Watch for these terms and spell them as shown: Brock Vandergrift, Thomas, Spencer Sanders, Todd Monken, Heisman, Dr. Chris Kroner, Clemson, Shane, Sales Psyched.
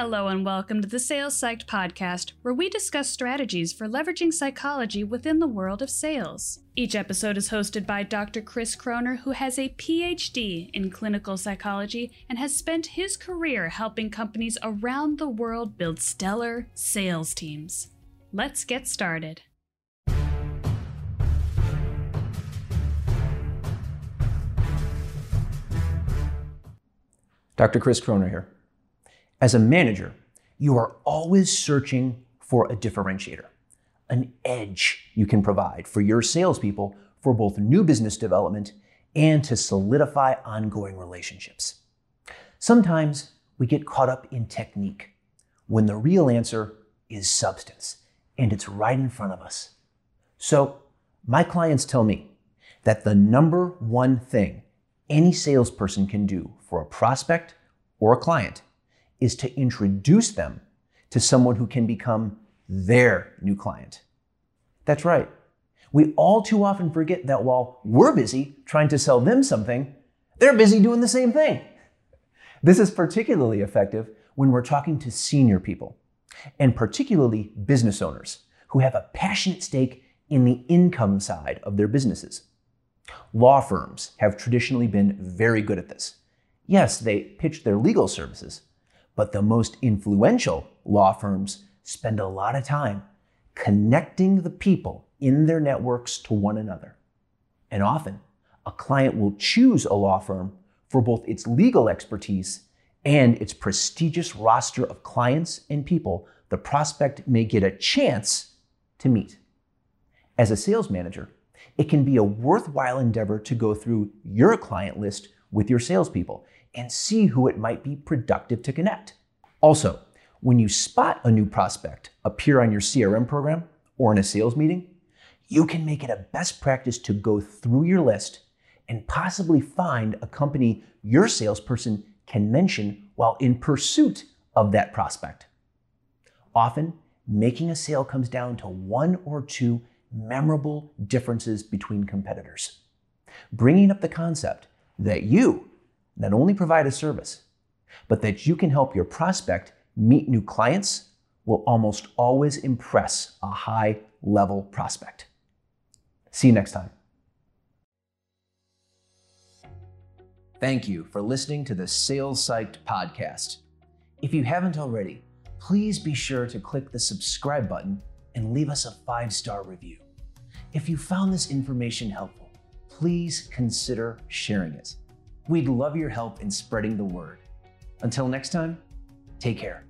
Hello and welcome to the Sales Psyched podcast, where we discuss strategies for leveraging psychology within the world of sales. Each episode is hosted by Dr. Chris Kroner, who has a PhD in clinical psychology and has spent his career helping companies around the world build stellar sales teams. Let's get started. Dr. Chris Kroner here. As a manager, you are always searching for a differentiator, an edge you can provide for your salespeople for both new business development and to solidify ongoing relationships. Sometimes we get caught up in technique when the real answer is substance, and it's right in front of us. So my clients tell me that the number one thing any salesperson can do for a prospect or a client is to introduce them to someone who can become their new client. That's right. We all too often forget that while we're busy trying to sell them something, they're busy doing the same thing. This is particularly effective when we're talking to senior people, and particularly business owners who have a passionate stake in the income side of their businesses. Law firms have traditionally been very good at this. Yes, they pitch their legal services, but the most influential law firms spend a lot of time connecting the people in their networks to one another. And often, a client will choose a law firm for both its legal expertise and its prestigious roster of clients and people the prospect may get a chance to meet. As a sales manager, it can be a worthwhile endeavor to go through your client list with your salespeople and see who it might be productive to connect. Also, when you spot a new prospect appear on your CRM program or in a sales meeting, you can make it a best practice to go through your list and possibly find a company your salesperson can mention while in pursuit of that prospect. Often, making a sale comes down to one or two memorable differences between competitors. Bringing up the concept that you not only provide a service, but that you can help your prospect meet new clients will almost always impress a high-level prospect. See you next time. Thank you for listening to the Sales Psyched podcast. If you haven't already, please be sure to click the subscribe button and leave us a 5-star review. If you found this information helpful, please consider sharing it. We'd love your help in spreading the word. Until next time, take care.